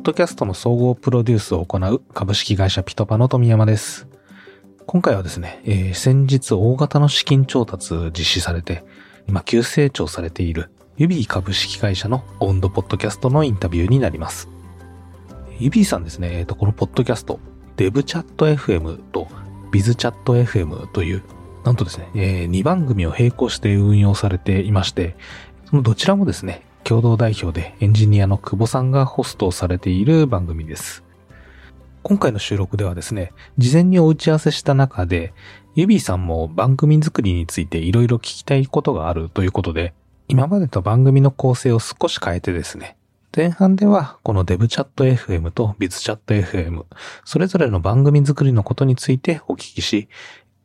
ッドキャストの総合プロデュースを行う株式会社ピトパの富山です。今回はですね、先日大型の資金調達実施されて、今急成長されているUbie株式会社のオンドポッドキャストのインタビューになります。Ubieさんですね、このポッドキャスト、devchat.fm と Bizchat.fm という、なんとですね、2番組を並行して運用されていまして、そのどちらもですね、共同代表でエンジニアの久保さんがホストをされている番組です。今回の収録ではですね、事前にお打ち合わせした中で、Ubieさんも番組作りについていろいろ聞きたいことがあるということで、今までと番組の構成を少し変えてですね、前半ではこの devchat.fm と bizchat.fm、それぞれの番組作りのことについてお聞きし、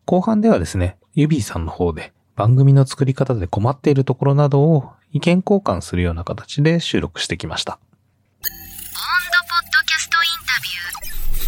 後半ではですね、Ubieさんの方で番組の作り方で困っているところなどを意見交換するような形で収録してきました。オンドポッドキャスト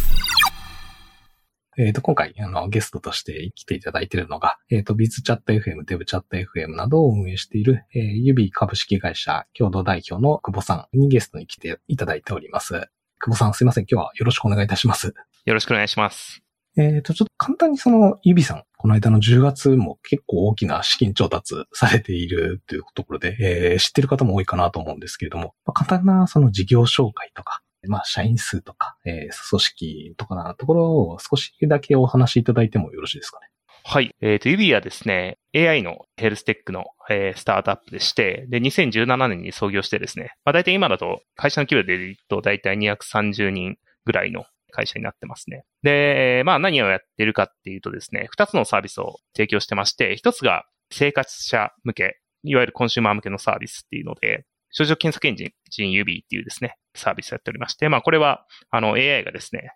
インタビュー。今回ゲストとして来ていただいているのが、bizchat.fm、devchat.fm などを運営しているUbie株式会社共同代表の久保さんにゲストに来ていただいております。久保さん、すいません、今日はよろしくお願いいたします。よろしくお願いします。ちょっと簡単にそのUbieさん、この間の10月も結構大きな資金調達されているというところで、知ってる方も多いかなと思うんですけれども、簡単なその事業紹介とか、社員数とか、組織とかなところを少しだけお話しいただいてもよろしいですかね。はい。Ubieはですね、AI のヘルステックの、スタートアップでして、で、2017年に創業してですね、大体今だと会社の規模で言うと大体230人ぐらいの会社になってますね。で、何をやってるかっていうとですね、2つのサービスを提供してまして、1つが生活者向け、いわゆるコンシューマー向けのサービスっていうので、就職検索エンジンUbieっていうですね、サービスをやっておりまして、これは、AI がですね、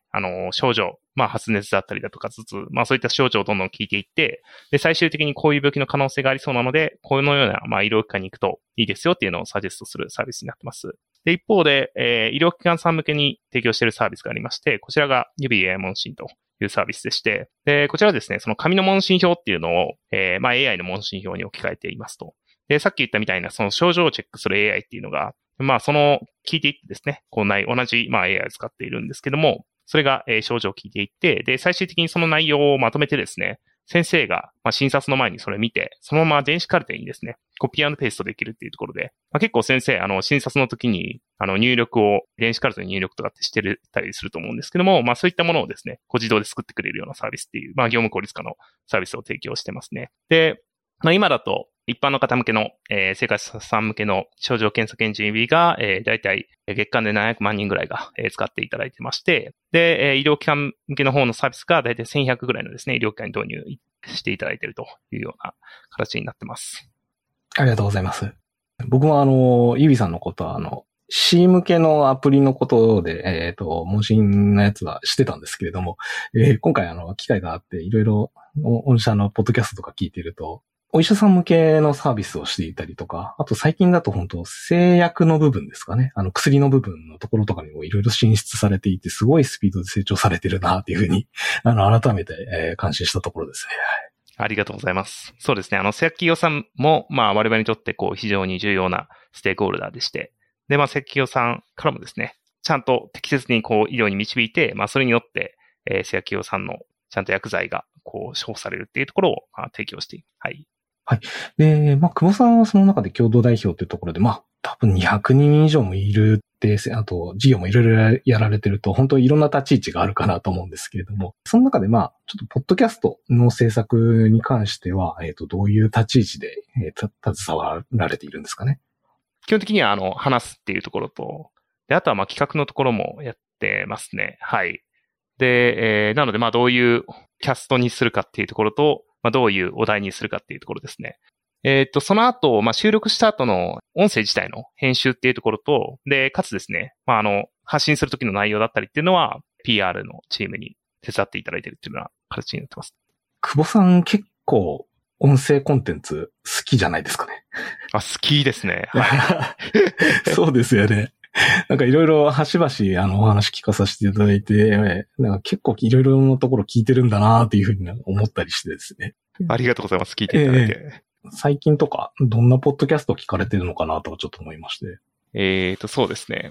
症状、発熱だったりだとか頭痛、そういった症状をどんどん聞いていって、で、最終的にこういう病気の可能性がありそうなので、このような、医療機関に行くといいですよっていうのをサジェストするサービスになってます。で、一方で、医療機関さん向けに提供しているサービスがありまして、こちらがUbie AI 問診というサービスでして、で、こちらはですね、その紙の問診票っていうのを、AI の問診票に置き換えていますと。で、さっき言ったみたいな、その症状をチェックする AI っていうのが、その聞いていってですね、同じ、AI を使っているんですけども、それが、症状を聞いていって、で、最終的にその内容をまとめてですね、先生が、診察の前にそれ見て、そのまま電子カルテにですね、コピー&ペーストできるっていうところで、結構先生、診察の時に、入力を、電子カルテの入力とかってしてるたりすると思うんですけども、そういったものをですね、自動で作ってくれるようなサービスっていう、業務効率化のサービスを提供してますね。で、今だと、一般の方向けの、生活者さん向けの症状検索エンジンUbieが、だいたい月間で700万人ぐらいが、使っていただいてまして、で、医療機関向けの方のサービスがだいたい1100ぐらいのですね、医療機関に導入していただいているというような形になってます。ありがとうございます。僕もUbieさんのことはC 向けのアプリのことで、問診のやつはしてたんですけれども、今回機会があっていろいろ御社のポッドキャストとか聞いていると、お医者さん向けのサービスをしていたりとか、あと最近だと本当製薬の部分ですかね。薬の部分のところとかにもいろいろ進出されていて、すごいスピードで成長されてるなっていうふうに、改めて、感心したところですね。ありがとうございます。そうですね。製薬企業さんも、我々にとって非常に重要なステークホルダーでして、で、製薬企業さんからもですね、ちゃんと適切に医療に導いて、それによって、製薬企業さんのちゃんと薬剤が処方されるっていうところを、提供して、はい。はい。で、久保さんはその中で共同代表というところで、多分200人以上もいるって、あと、事業もいろいろやられてると、本当にいろんな立ち位置があるかなと思うんですけれども、その中でちょっとポッドキャストの制作に関しては、どういう立ち位置で、携わられているんですかね。基本的には、話すっていうところと、で、あとは、企画のところもやってますね。はい。で、なので、どういうキャストにするかっていうところと、どういうお題にするかっていうところですね。その後、収録した後の音声自体の編集っていうところと、で、かつですね、発信するときの内容だったりっていうのは、PR のチームに手伝っていただいているっていうような形になってます。久保さん結構、音声コンテンツ好きじゃないですかね。好きですね。そうですよね。いろいろ端々お話聞かさせていただいて、結構いろいろなところ聞いてるんだなっていうふうに思ったりしてですね。ありがとうございます。聞いていただいて。最近とかどんなポッドキャストを聞かれてるのかなとちょっと思いまして。そうですね。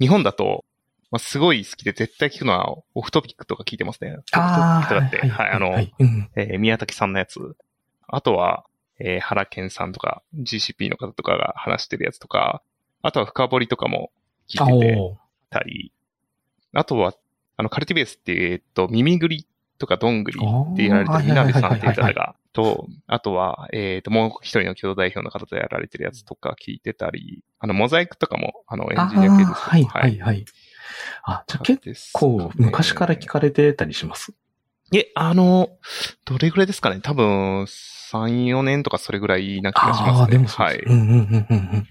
日本だとまあ、すごい好きで絶対聞くのはオフトピックとか聞いてますね。オフトピックとかって、はい、宮崎さんのやつ。あとは、原健さんとか GCP の方とかが話してるやつとか、あとは深掘りとかも聞いてたり、あとは、カルティベースっていう、耳ぐりとかどんぐりってやられてる南さんっていう方が、と、あとは、もう一人の共同代表の方とやられてるやつとか聞いてたり、モザイクとかも、エンジニア系です。はい、はい、はい。あ、じゃあ結構、昔から聞かれてたりします？いえ、どれぐらいですかね？多分、3、4年とかそれぐらいな気がしますね。ああ、でもそうです。はい。うん、うん、うん、うん。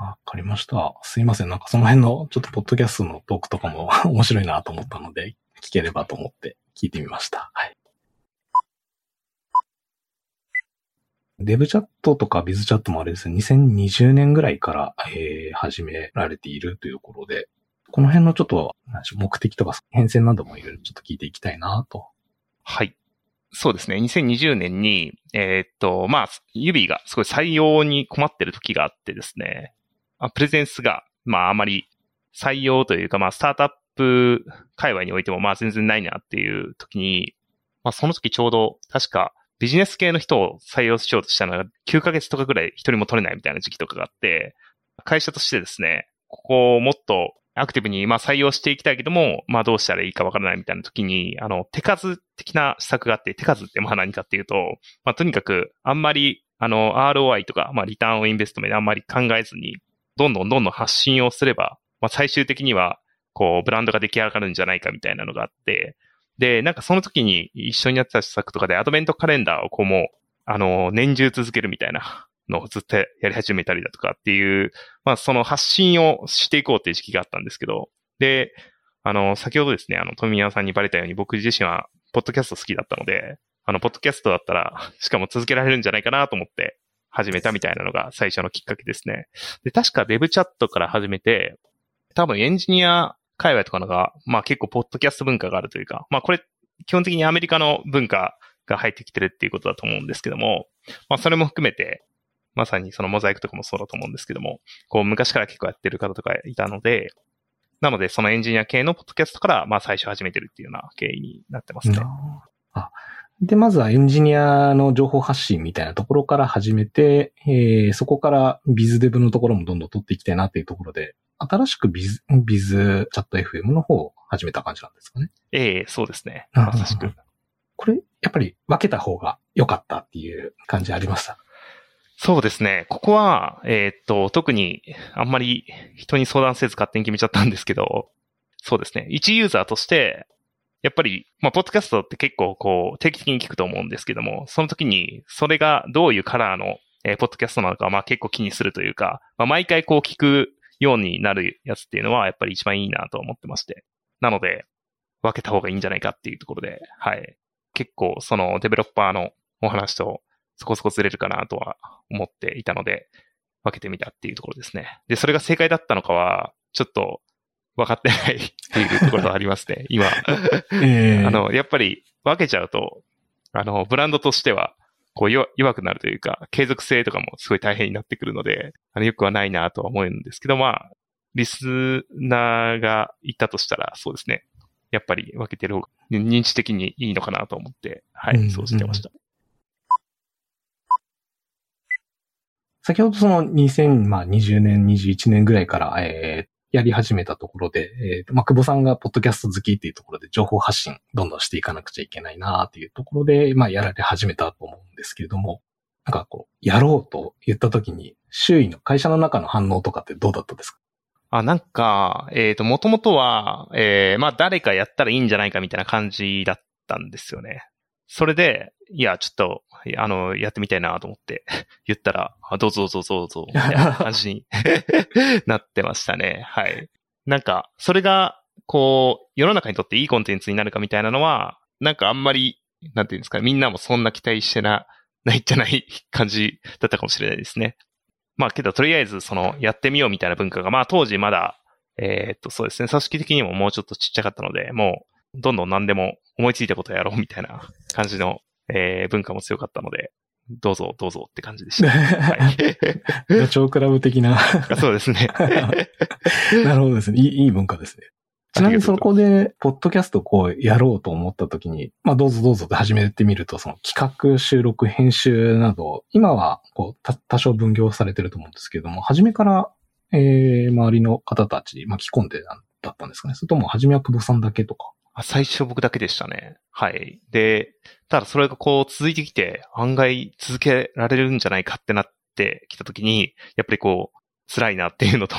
わかりました。すいません。なんかその辺のちょっとポッドキャストのトークとかも面白いなと思ったので、聞ければと思って聞いてみました。はい。デブチャットとかビズチャットもあれですね、2020年ぐらいから、始められているというところで、この辺のちょっと目的とか変遷などもいろいろちょっと聞いていきたいなと。はい。そうですね。2020年に、Ubieがすごい採用に困ってる時があってですね。プレゼンスが、あまり採用というか、スタートアップ界隈においても、全然ないなっていう時に、その時ちょうど、確かビジネス系の人を採用しようとしたのが、9ヶ月とかぐらい一人も取れないみたいな時期とかがあって、会社としてですね、ここをもっとアクティブに採用していきたいけども、どうしたらいいかわからないみたいな時に、手数的な施策があって、手数って何かっていうと、とにかくあんまりROI とか、リターンをインベストメントあんまり考えずに、どんどん発信をすれば、最終的にはブランドが出来上がるんじゃないかみたいなのがあって、で、なんかその時に一緒にやってた施策とかでアドベントカレンダーをもう、年中続けるみたいなのをずっとやり始めたりだとかっていう、その発信をしていこうっていう時期があったんですけど、で、先ほどですね、富山さんにバレたように僕自身はポッドキャスト好きだったので、ポッドキャストだったら、しかも続けられるんじゃないかなと思って始めたみたいなのが最初のきっかけですね。で、確かデブチャットから始めて、多分エンジニア界隈とかのが、結構ポッドキャスト文化があるというか、これ、基本的にアメリカの文化が入ってきてるっていうことだと思うんですけども、それも含めて、まさにそのモザイクとかもそうだと思うんですけども、昔から結構やってる方とかいたので、なのでそのエンジニア系のポッドキャストから最初始めてるっていうような経緯になってますね。あ、で、まずはエンジニアの情報発信みたいなところから始めて、そこからビズデブのところもどんどん取っていきたいなっていうところで、新しくビズチャット FM の方を始めた感じなんですかね。ええ、そうですね。まさしく。これ、やっぱり分けた方が良かったっていう感じありました。そうですね。ここは、特にあんまり人に相談せず勝手に決めちゃったんですけど、そうですね。一ユーザーとして、やっぱり、ポッドキャストって結構定期的に聞くと思うんですけども、その時にそれがどういうカラーの、ポッドキャストなのか、結構気にするというか、毎回聞くようになるやつっていうのはやっぱり一番いいなと思ってまして。なので、分けた方がいいんじゃないかっていうところで、はい。結構そのデベロッパーのお話と、そこそこずれるかなとは思っていたので、分けてみたっていうところですね。で、それが正解だったのかは、ちょっと分かってないっていうところがありますね、今。やっぱり分けちゃうと、ブランドとしては、弱くなるというか、継続性とかもすごい大変になってくるので、良くはないなとは思うんですけど、リスナーがいたとしたら、そうですね。やっぱり分けてる方が認知的にいいのかなと思って、はい、そうしてました。先ほどその2020年、21年ぐらいから、やり始めたところで、久保さんがポッドキャスト好きっていうところで情報発信どんどんしていかなくちゃいけないなっていうところで、やられ始めたと思うんですけれども、なんかやろうと言った時に、周囲の会社の中の反応とかってどうだったですか？なんか、元々は、誰かやったらいいんじゃないかみたいな感じだったんですよね。それで、いや、ちょっと、やってみたいなと思って言ったら、どうぞ、みたいな感じになってましたね。はい。なんか、それが、世の中にとっていいコンテンツになるかみたいなのは、なんかあんまり、なんていうんですか、みんなもそんな期待してないじゃない感じだったかもしれないですね。けど、とりあえず、やってみようみたいな文化が、当時まだ、そうですね、組織的にももうちょっとちっちゃかったので、もう、どんどん何でも思いついたことをやろうみたいな感じの、文化も強かったので、どうぞって感じでした。はい。ダチョウ倶楽部的な。そうですね。なるほどですね。いい文化ですね。ちなみにそこで、ポッドキャストこうやろうと思った時に、まあどうぞどうぞと始めてみると、その企画、収録、編集など、今はこう多少分業されてると思うんですけれども、初めから、周りの方たち巻き込んでだったんですかね。それとも初めは久保さんだけとか。最初僕だけでしたね。はい。で、ただそれがこう続いてきて、案外続けられるんじゃないかってなってきたときに、やっぱりこう、辛いなっていうのと、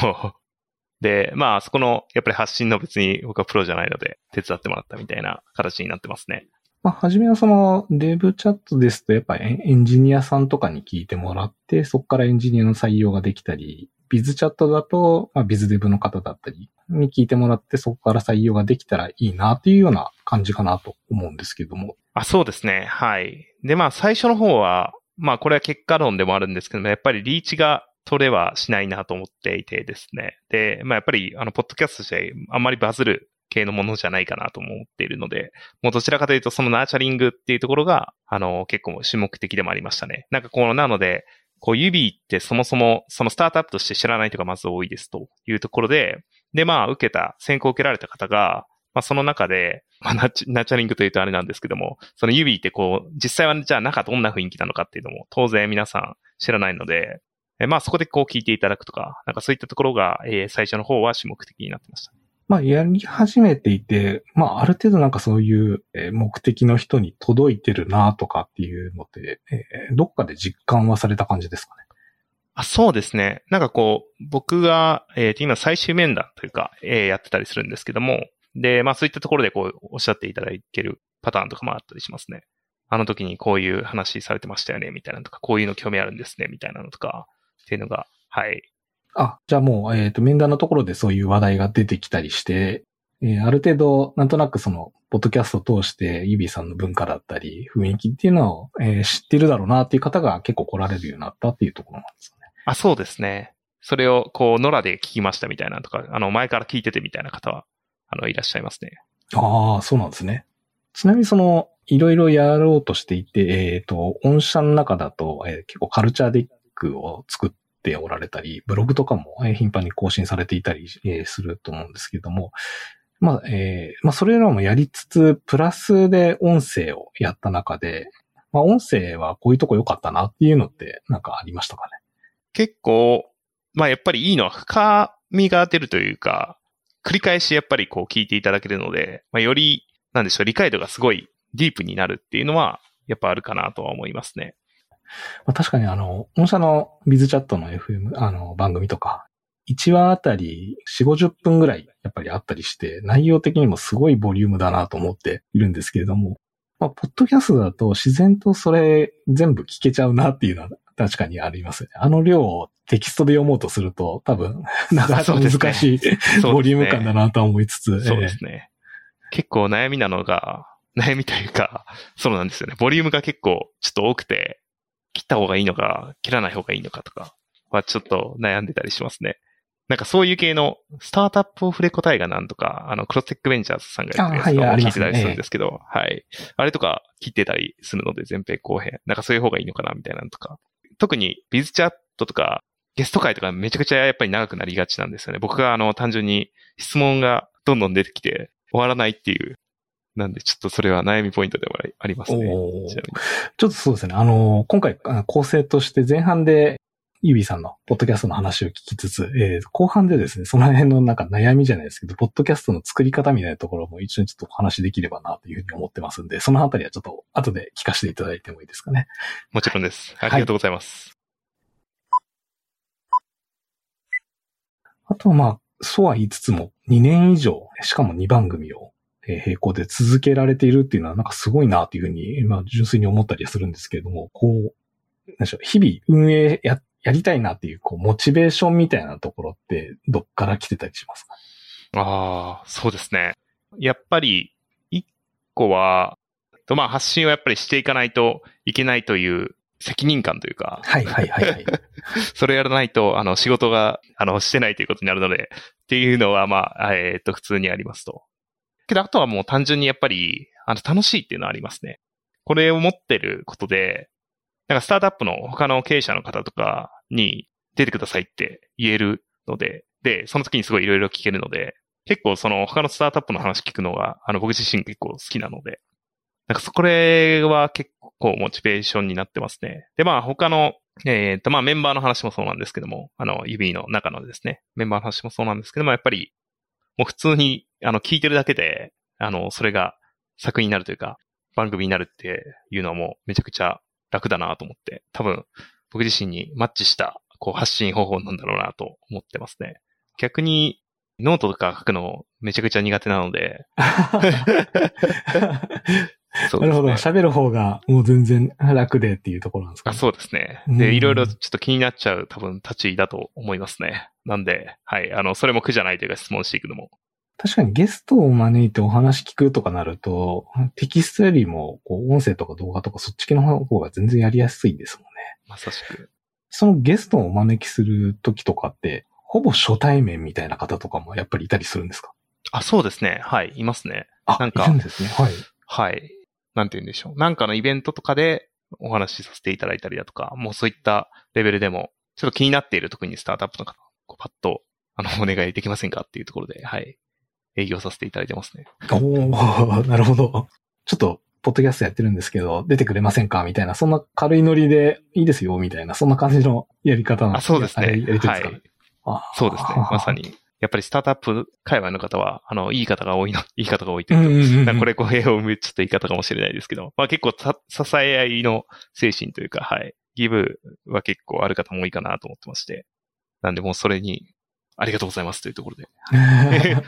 で、まあそこの、やっぱり発信の別に僕はプロじゃないので、手伝ってもらったみたいな形になってますね。まあ初めはその、デブチャットですと、やっぱりエンジニアさんとかに聞いてもらって、そこからエンジニアの採用ができたり、ビズチャットだと、まあ、ビズデブの方だったりに聞いてもらって、そこから採用ができたらいいなっていうような感じかなと思うんですけども。あ、そうですね。はい。で、まあ、最初の方は、まあ、これは結果論でもあるんですけども、やっぱりリーチが取れはしないなと思っていてですね。で、まあ、やっぱり、ポッドキャストとしてあんまりバズる系のものじゃないかなと思っているので、もうどちらかというと、そのナーチャリングっていうところが、結構主目的でもありましたね。なんかなので、こう、Ubieってそもそも、そのスタートアップとして知らない人がまず多いですというところで、で、まあ、選考を受けられた方が、まあ、その中で、まあ、ナチャリングというとあれなんですけども、そのUbieってこう、実際はじゃあ中どんな雰囲気なのかっていうのも、当然皆さん知らないので、まあ、そこでこう聞いていただくとか、なんかそういったところが、最初の方は主目的になってました。まあ、やり始めていて、まあ、ある程度なんかそういう目的の人に届いてるなとかっていうのって、どっかで実感はされた感じですかね。あ、そうですね。なんかこう、僕が、今最終面談というか、やってたりするんですけども、で、まあそういったところでこう、おっしゃっていただいてるパターンとかもあったりしますね。あの時にこういう話されてましたよね、みたいなのとか、こういうの興味あるんですね、みたいなのとか、っていうのが、はい。あ、じゃあもう、面談のところでそういう話題が出てきたりして、ある程度、なんとなくその、ポッドキャストを通して、Ubieさんの文化だったり、雰囲気っていうのを、知ってるだろうなっていう方が結構来られるようになったっていうところなんですよね。あ、そうですね。それを、こう、野良で聞きましたみたいなとか、前から聞いててみたいな方は、いらっしゃいますね。ああ、そうなんですね。ちなみにその、いろいろやろうとしていて、御社の中だと、結構カルチャーデックを作って、おられたり、ブログとかも頻繁に更新されていたりすると思うんですけども、まあ、まあ、それらもやりつつ、プラスで音声をやった中で、まあ、音声はこういうとこ良かったなっていうのってなんかありましたかね。結構、まあ、やっぱりいいのは深みが出るというか、繰り返しやっぱりこう聞いていただけるので、まあ、より、なんでしょう、理解度がすごいディープになるっていうのは、やっぱあるかなとは思いますね。まあ、確かに御社のビズチャットの FM、番組とか、1話あたり4、50分ぐらいやっぱりあったりして、内容的にもすごいボリュームだなと思っているんですけれども、まあ、ポッドキャストだと自然とそれ全部聞けちゃうなっていうのは確かにありますね。あの量をテキストで読もうとすると多分、なかなか難しい、ね、ボリューム感だなと思いつつ。そうですね。結構悩みというか、そうなんですよね。ボリュームが結構ちょっと多くて、切った方がいいのか、切らない方がいいのかとかはちょっと悩んでたりしますね。なんかそういう系のスタートアップオフレコ対がなんとか、クロステックベンチャーズさんがやってるやつを聞いてたりするんですけど、はい。あれとか切ってたりするので、前編後編。なんかそういう方がいいのかなみたいなのとか。特にビズチャットとかゲスト会とかめちゃくちゃやっぱり長くなりがちなんですよね。僕が単純に質問がどんどん出てきて終わらないっていう。なんで、ちょっとそれは悩みポイントでもありますね。ちょっとそうですね。今回、構成として前半で、Ubieさんのポッドキャストの話を聞きつつ、後半でですね、その辺のなんか悩みじゃないですけど、ポッドキャストの作り方みたいなところも一緒にちょっとお話できればなというふうに思ってますんで、そのあたりはちょっと後で聞かせていただいてもいいですかね。もちろんです。ありがとうございます。はい、あとはまあ、そうは言いつつも、2年以上、しかも2番組を、並行で続けられているっていうのはなんかすごいなっていうふうに、まあ純粋に思ったりはするんですけれども、こう、なんでしょう、日々運営やりたいなっていう、こう、モチベーションみたいなところってどっから来てたりしますか？ああ、そうですね。やっぱり、一個は、まあ発信をやっぱりしていかないといけないという責任感というか。はいはいはい、はい。それやらないと、仕事が、してないということになるので、っていうのはまあ、普通にありますと。けど、あとはもう単純にやっぱり、楽しいっていうのはありますね。これを持ってることで、なんかスタートアップの他の経営者の方とかに出てくださいって言えるので、で、その時にすごいいろいろ聞けるので、結構その他のスタートアップの話聞くのが、僕自身結構好きなので、なんかそこは結構モチベーションになってますね。で、まあ他の、メンバーの話もそうなんですけども、Ubieの中のですね、メンバーの話もそうなんですけども、やっぱり、もう普通に、聞いてるだけで、それが作品になるというか、番組になるっていうのはもうめちゃくちゃ楽だなと思って、多分僕自身にマッチした、こう発信方法なんだろうなと思ってますね。逆に、ノートとか書くのめちゃくちゃ苦手なので。そうですね、なるほど。喋る方がもう全然楽でっていうところなんですかね。そうですね。で、いろいろちょっと気になっちゃう多分立ち位だと思いますね。なんで、はい。それも苦じゃないというか質問していくのも。確かにゲストを招いてお話聞くとかなると、テキストよりもこう音声とか動画とかそっち系の方が全然やりやすいですもんね。まさしく。そのゲストをお招きするときとかって、ほぼ初対面みたいな方とかもやっぱりいたりするんですか？あ、そうですね。はい。いますね。あ、なんかいるんですね。はい。はい。なんて言うんでしょう。なんかのイベントとかでお話しさせていただいたりだとか、もうそういったレベルでも、ちょっと気になっている特にスタートアップの方、こうパッと、お願いできませんかっていうところで、はい。営業させていただいてますね。おー、なるほど。ちょっと、ポッドキャストやってるんですけど、出てくれませんかみたいな、そんな軽いノリでいいですよ、みたいな、そんな感じのやり方なんですね。あ、そうですね。やりとりですかね。はい、そうですね。まさに。やっぱりスタートアップ界隈の方は、いい方が多いというか、これ語弊を生むちょっと言い方かもしれないですけど、まあ結構支え合いの精神というか、はい。ギブは結構ある方も多いかなと思ってまして。なんでもうそれに、ありがとうございますというところで、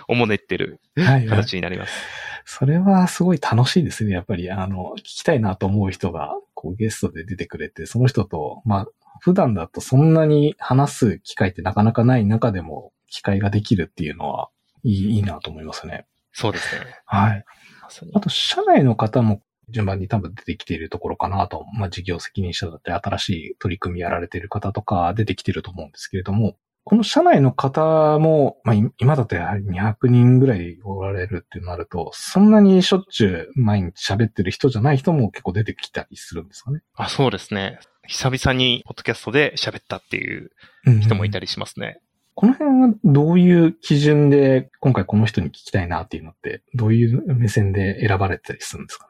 おもねってる形になります。はいはい、それはすごい楽しいですね。やっぱり、聞きたいなと思う人が、こうゲストで出てくれて、その人と、まあ、普段だとそんなに話す機会ってなかなかない中でも、機会ができるっていうのは、いいなと思いますね。そうですね。はい。あと、社内の方も順番に多分出てきているところかなと、まあ、事業責任者だって新しい取り組みやられている方とか出てきてると思うんですけれども、この社内の方も、まあ、今だとやはり200人ぐらいおられるってなると、そんなにしょっちゅう毎日喋ってる人じゃない人も結構出てきたりするんですかね。あ、そうですね。久々にポッドキャストで喋ったっていう人もいたりしますね。うんうん、この辺はどういう基準で、今回この人に聞きたいなっていうのって、どういう目線で選ばれたりするんですか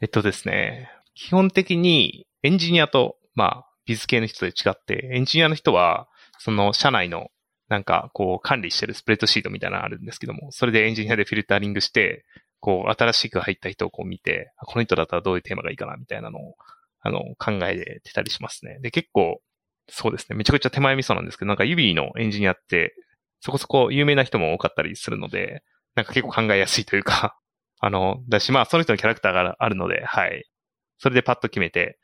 ね。ですね、基本的にエンジニアと、まあ、ビズ系の人で違って、エンジニアの人は、その社内のなんかこう管理してるスプレッドシートみたいなのあるんですけども、それでエンジニアでフィルタリングして、こう新しく入った人をこう見て、この人だったらどういうテーマがいいかなみたいなのを考えてたりしますね。で、結構そうですね、めちゃくちゃ手前味噌なんですけど、なんかUbieのエンジニアってそこそこ有名な人も多かったりするので、なんか結構考えやすいというか、だしまあその人のキャラクターがあるので、はい。それでパッと決めて、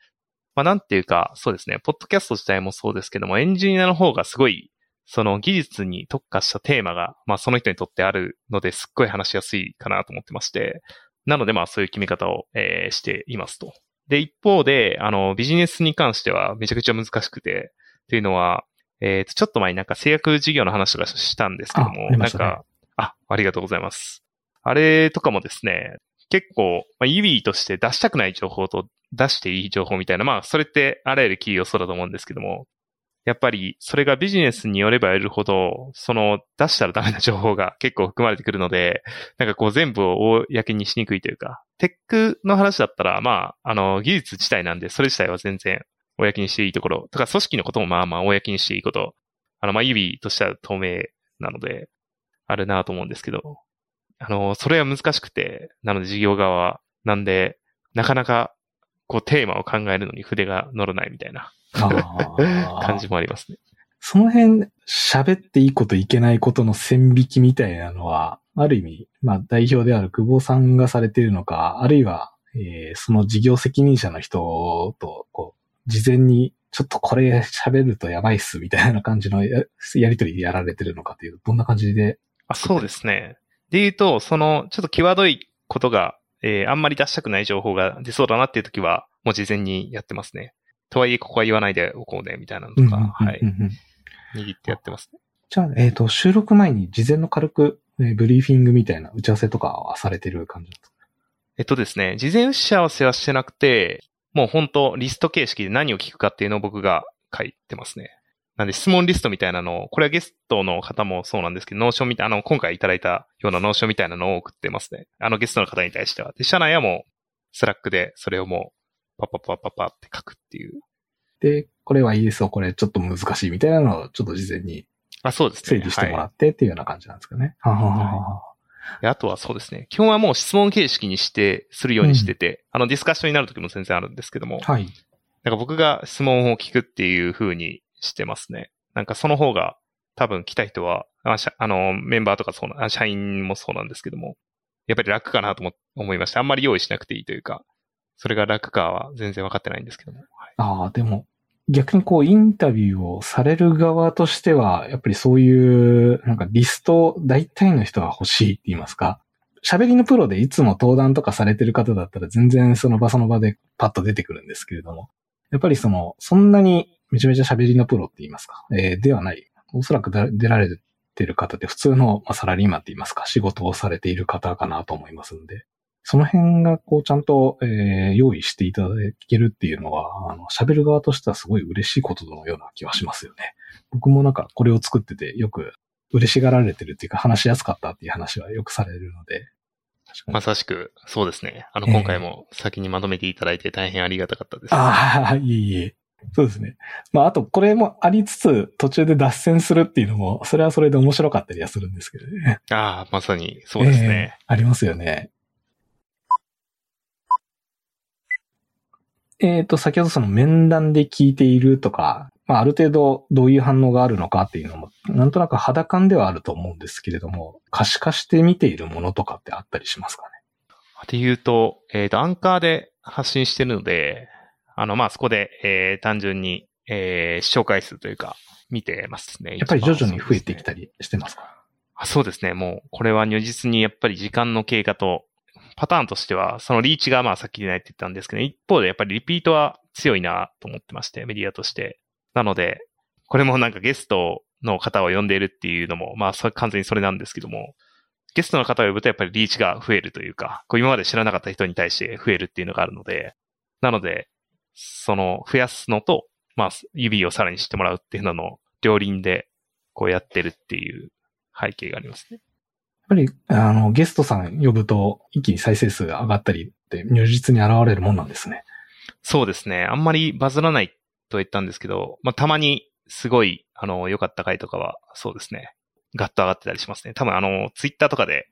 まあなんていうか、そうですね、ポッドキャスト自体もそうですけども、エンジニアの方がすごい、その技術に特化したテーマが、まあその人にとってあるので、すっごい話しやすいかなと思ってまして、なのでまあそういう決め方を、していますと。で、一方で、ビジネスに関してはめちゃくちゃ難しくて、というのは、ちょっと前になんか製薬事業の話とかしたんですけども、なんか、ありがとうございます。あれとかもですね、結構、まあ、Ubieとして出したくない情報と出していい情報みたいな、まあ、それってあらゆる企業そうだと思うんですけども、やっぱり、それがビジネスによればよるほど、その、出したらダメな情報が結構含まれてくるので、なんかこう全部を公にしにくいというか、テックの話だったら、まあ、技術自体なんで、それ自体は全然、公にしていいところ、とか、組織のこともまあまあ、公にしていいこと、まあ、Ubieとしては透明なので、あるなと思うんですけど、それは難しくて、なので事業側なんで、なかなか、こうテーマを考えるのに筆が乗らないみたいな感じもありますね。その辺、喋っていいこといけないことの線引きみたいなのは、ある意味、まあ代表である久保さんがされているのか、あるいは、その事業責任者の人と、こう、事前に、ちょっとこれ喋るとやばいっす、みたいな感じのやりとりでやられてるのかという、どんな感じで。あ、そうですね。で言うと、その、ちょっと際どいことが、あんまり出したくない情報が出そうだなっていう時は、もう事前にやってますね。とはいえ、ここは言わないでおこうね、みたいなのとか、はい。握ってやってますね。じゃあ、収録前に事前の軽く、ブリーフィングみたいな打ち合わせとかはされてる感じですか？ですね、事前打ち合わせはしてなくて、もう本当リスト形式で何を聞くかっていうのを僕が書いてますね。なんで質問リストみたいなのを、これはゲストの方もそうなんですけど、ノーションみたい、今回いただいたようなノーションみたいなのを送ってますね。ゲストの方に対しては。で、社内はもう、スラックでそれをもう、パッパッパッパッパッって書くっていう。で、これはいいですよ、これちょっと難しいみたいなのを、ちょっと事前に、あ、そうですね。整理してもらってっていうような感じなんですかね。ははは。あとはそうですね。基本はもう質問形式にして、するようにしてて、ディスカッションになるときも全然あるんですけども。はい。なんか僕が質問を聞くっていう風にしてますね。なんかその方が多分来た人は、メンバーとかそうな、社員もそうなんですけども、やっぱり楽かなと思いました。あんまり用意しなくていいというか、それが楽かは全然分かってないんですけども。はい、ああ、でも逆にこうインタビューをされる側としては、やっぱりそういうなんかリスト大体の人が欲しいって言いますか、喋りのプロでいつも登壇とかされてる方だったら全然その場でパッと出てくるんですけれども、やっぱりそんなにめちゃめちゃ喋りのプロって言いますか、ではない。おそらく出られてる方って普通のサラリーマンって言いますか、仕事をされている方かなと思いますんで、その辺がこうちゃんと、用意していただけるっていうのは、喋る側としてはすごい嬉しいことのような気はしますよね。僕もなんかこれを作っててよく嬉しがられてるっていうか、話しやすかったっていう話はよくされるので。まさしく、そうですね。今回も先にまとめていただいて大変ありがたかったです。ああ、いえいえ。そうですね。まあ、あと、これもありつつ、途中で脱線するっていうのも、それはそれで面白かったりはするんですけどね。ああ、まさに、そうですね。ありますよね。先ほど面談で聞いているとか、まあ、ある程度どういう反応があるのかっていうのも、なんとなく肌感ではあると思うんですけれども、可視化して見ているものとかってあったりしますかね？っていうと、アンカーで発信してるので、まあ、そこで、単純に、視聴回数というか、見てますね。やっぱり徐々に増えてきたりしてますか？そうですね。もう、これは如実にやっぱり時間の経過と、パターンとしては、そのリーチがまあさっきでないって言ったんですけど、一方でやっぱりリピートは強いなと思ってまして、メディアとして。なので、これもなんかゲストの方を呼んでいるっていうのも、まあ完全にそれなんですけども、ゲストの方を呼ぶとやっぱりリーチが増えるというか、こう今まで知らなかった人に対して増えるっていうのがあるので、なので、増やすのと、まあ、指をさらに知ってもらうっていうのの両輪で、こうやってるっていう背景がありますね。やっぱり、ゲストさん呼ぶと、一気に再生数が上がったりって、如実に現れるもんなんですね。そうですね。あんまりバズらないと言ったんですけど、まあ、たまに、すごい、良かった回とかは、そうですね。ガッと上がってたりしますね。多分、ツイッターとかで、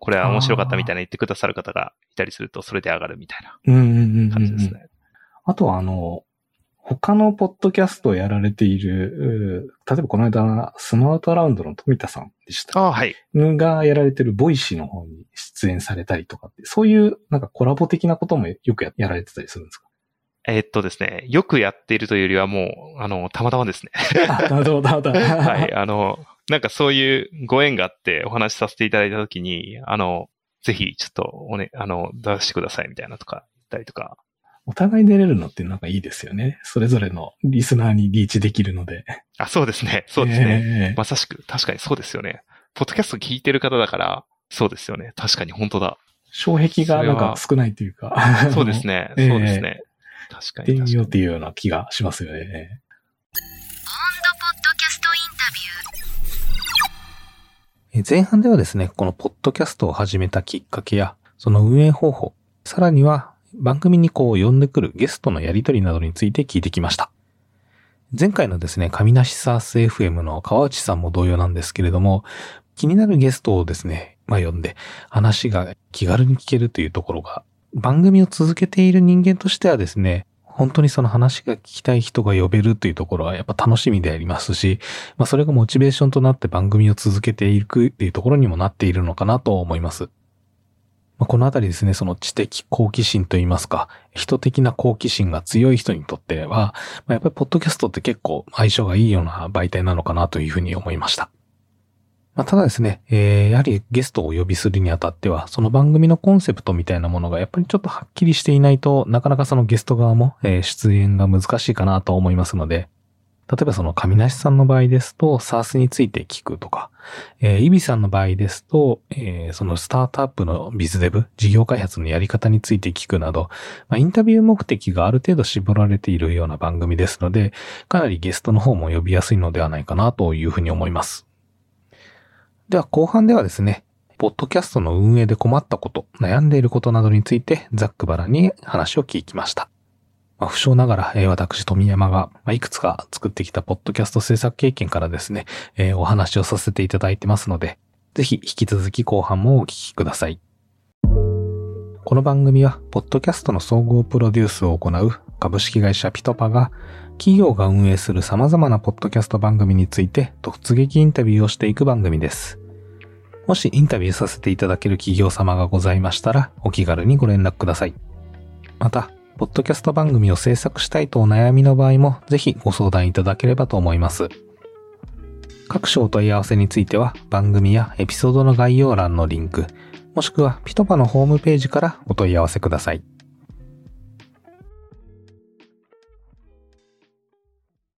これは面白かったみたいな言ってくださる方がいたりすると、それで上がるみたいな感じですね。うんうんうんうん。あとは他のポッドキャストをやられている、例えばこの間、スマートラウンドの富田さんでした。ああ、はい。がやられているボイシーの方に出演されたりとかって、そういうなんかコラボ的なこともよく やられてたりするんですか？ですね、よくやっているというよりはもう、たまたまですね。たまたま。はい、なんかそういうご縁があってお話しさせていただいたときに、ぜひちょっと出してくださいみたいなとか言ったりとか、お互い出れるのってなんかいいですよね。それぞれのリスナーにリーチできるので。あ、そうですね。そうですね。まさしく、確かにそうですよね。ポッドキャスト聞いてる方だから、そうですよね。確かに本当だ。障壁がなんか少ないというか。そうですね。そうですね。確かに。電話っていうような気がしますよね。オンドポッドキャストインタビュー。前半ではですね、このポッドキャストを始めたきっかけや、その運営方法、さらには、番組にこう呼んでくるゲストのやり取りなどについて聞いてきました。前回のですね、神梨サース FM の川内さんも同様なんですけれども、気になるゲストをですね、まあ呼んで話が気軽に聞けるというところが、番組を続けている人間としてはですね、本当にその話が聞きたい人が呼べるというところはやっぱ楽しみでありますし、まあそれがモチベーションとなって番組を続けていくっていうところにもなっているのかなと思います。このあたりですね、その知的好奇心といいますか、人的な好奇心が強い人にとっては、やっぱりポッドキャストって結構相性がいいような媒体なのかなというふうに思いました。ただですね、やはりゲストをお呼びするにあたっては、その番組のコンセプトみたいなものがやっぱりちょっとはっきりしていないと、なかなかそのゲスト側も出演が難しいかなと思いますので、例えばその神梨さんの場合ですと、SaaS について聞くとか、Ubieさんの場合ですと、そのスタートアップのビズデブ、事業開発のやり方について聞くなど、まあ、インタビュー目的がある程度絞られているような番組ですので、かなりゲストの方も呼びやすいのではないかなというふうに思います。では後半ではですね、ポッドキャストの運営で困ったこと、悩んでいることなどについてざっくばらんに話を聞きました。不詳ながら私富山がいくつか作ってきたポッドキャスト制作経験からですね、お話をさせていただいてますので、ぜひ引き続き後半もお聞きください。この番組はポッドキャストの総合プロデュースを行う株式会社ピトパが、企業が運営する様々なポッドキャスト番組について突撃インタビューをしていく番組です。もしインタビューさせていただける企業様がございましたら、お気軽にご連絡ください。またポッドキャスト番組を制作したいとお悩みの場合も、ぜひご相談いただければと思います。各種お問い合わせについては、番組やエピソードの概要欄のリンク、もしくはピトパのホームページからお問い合わせください。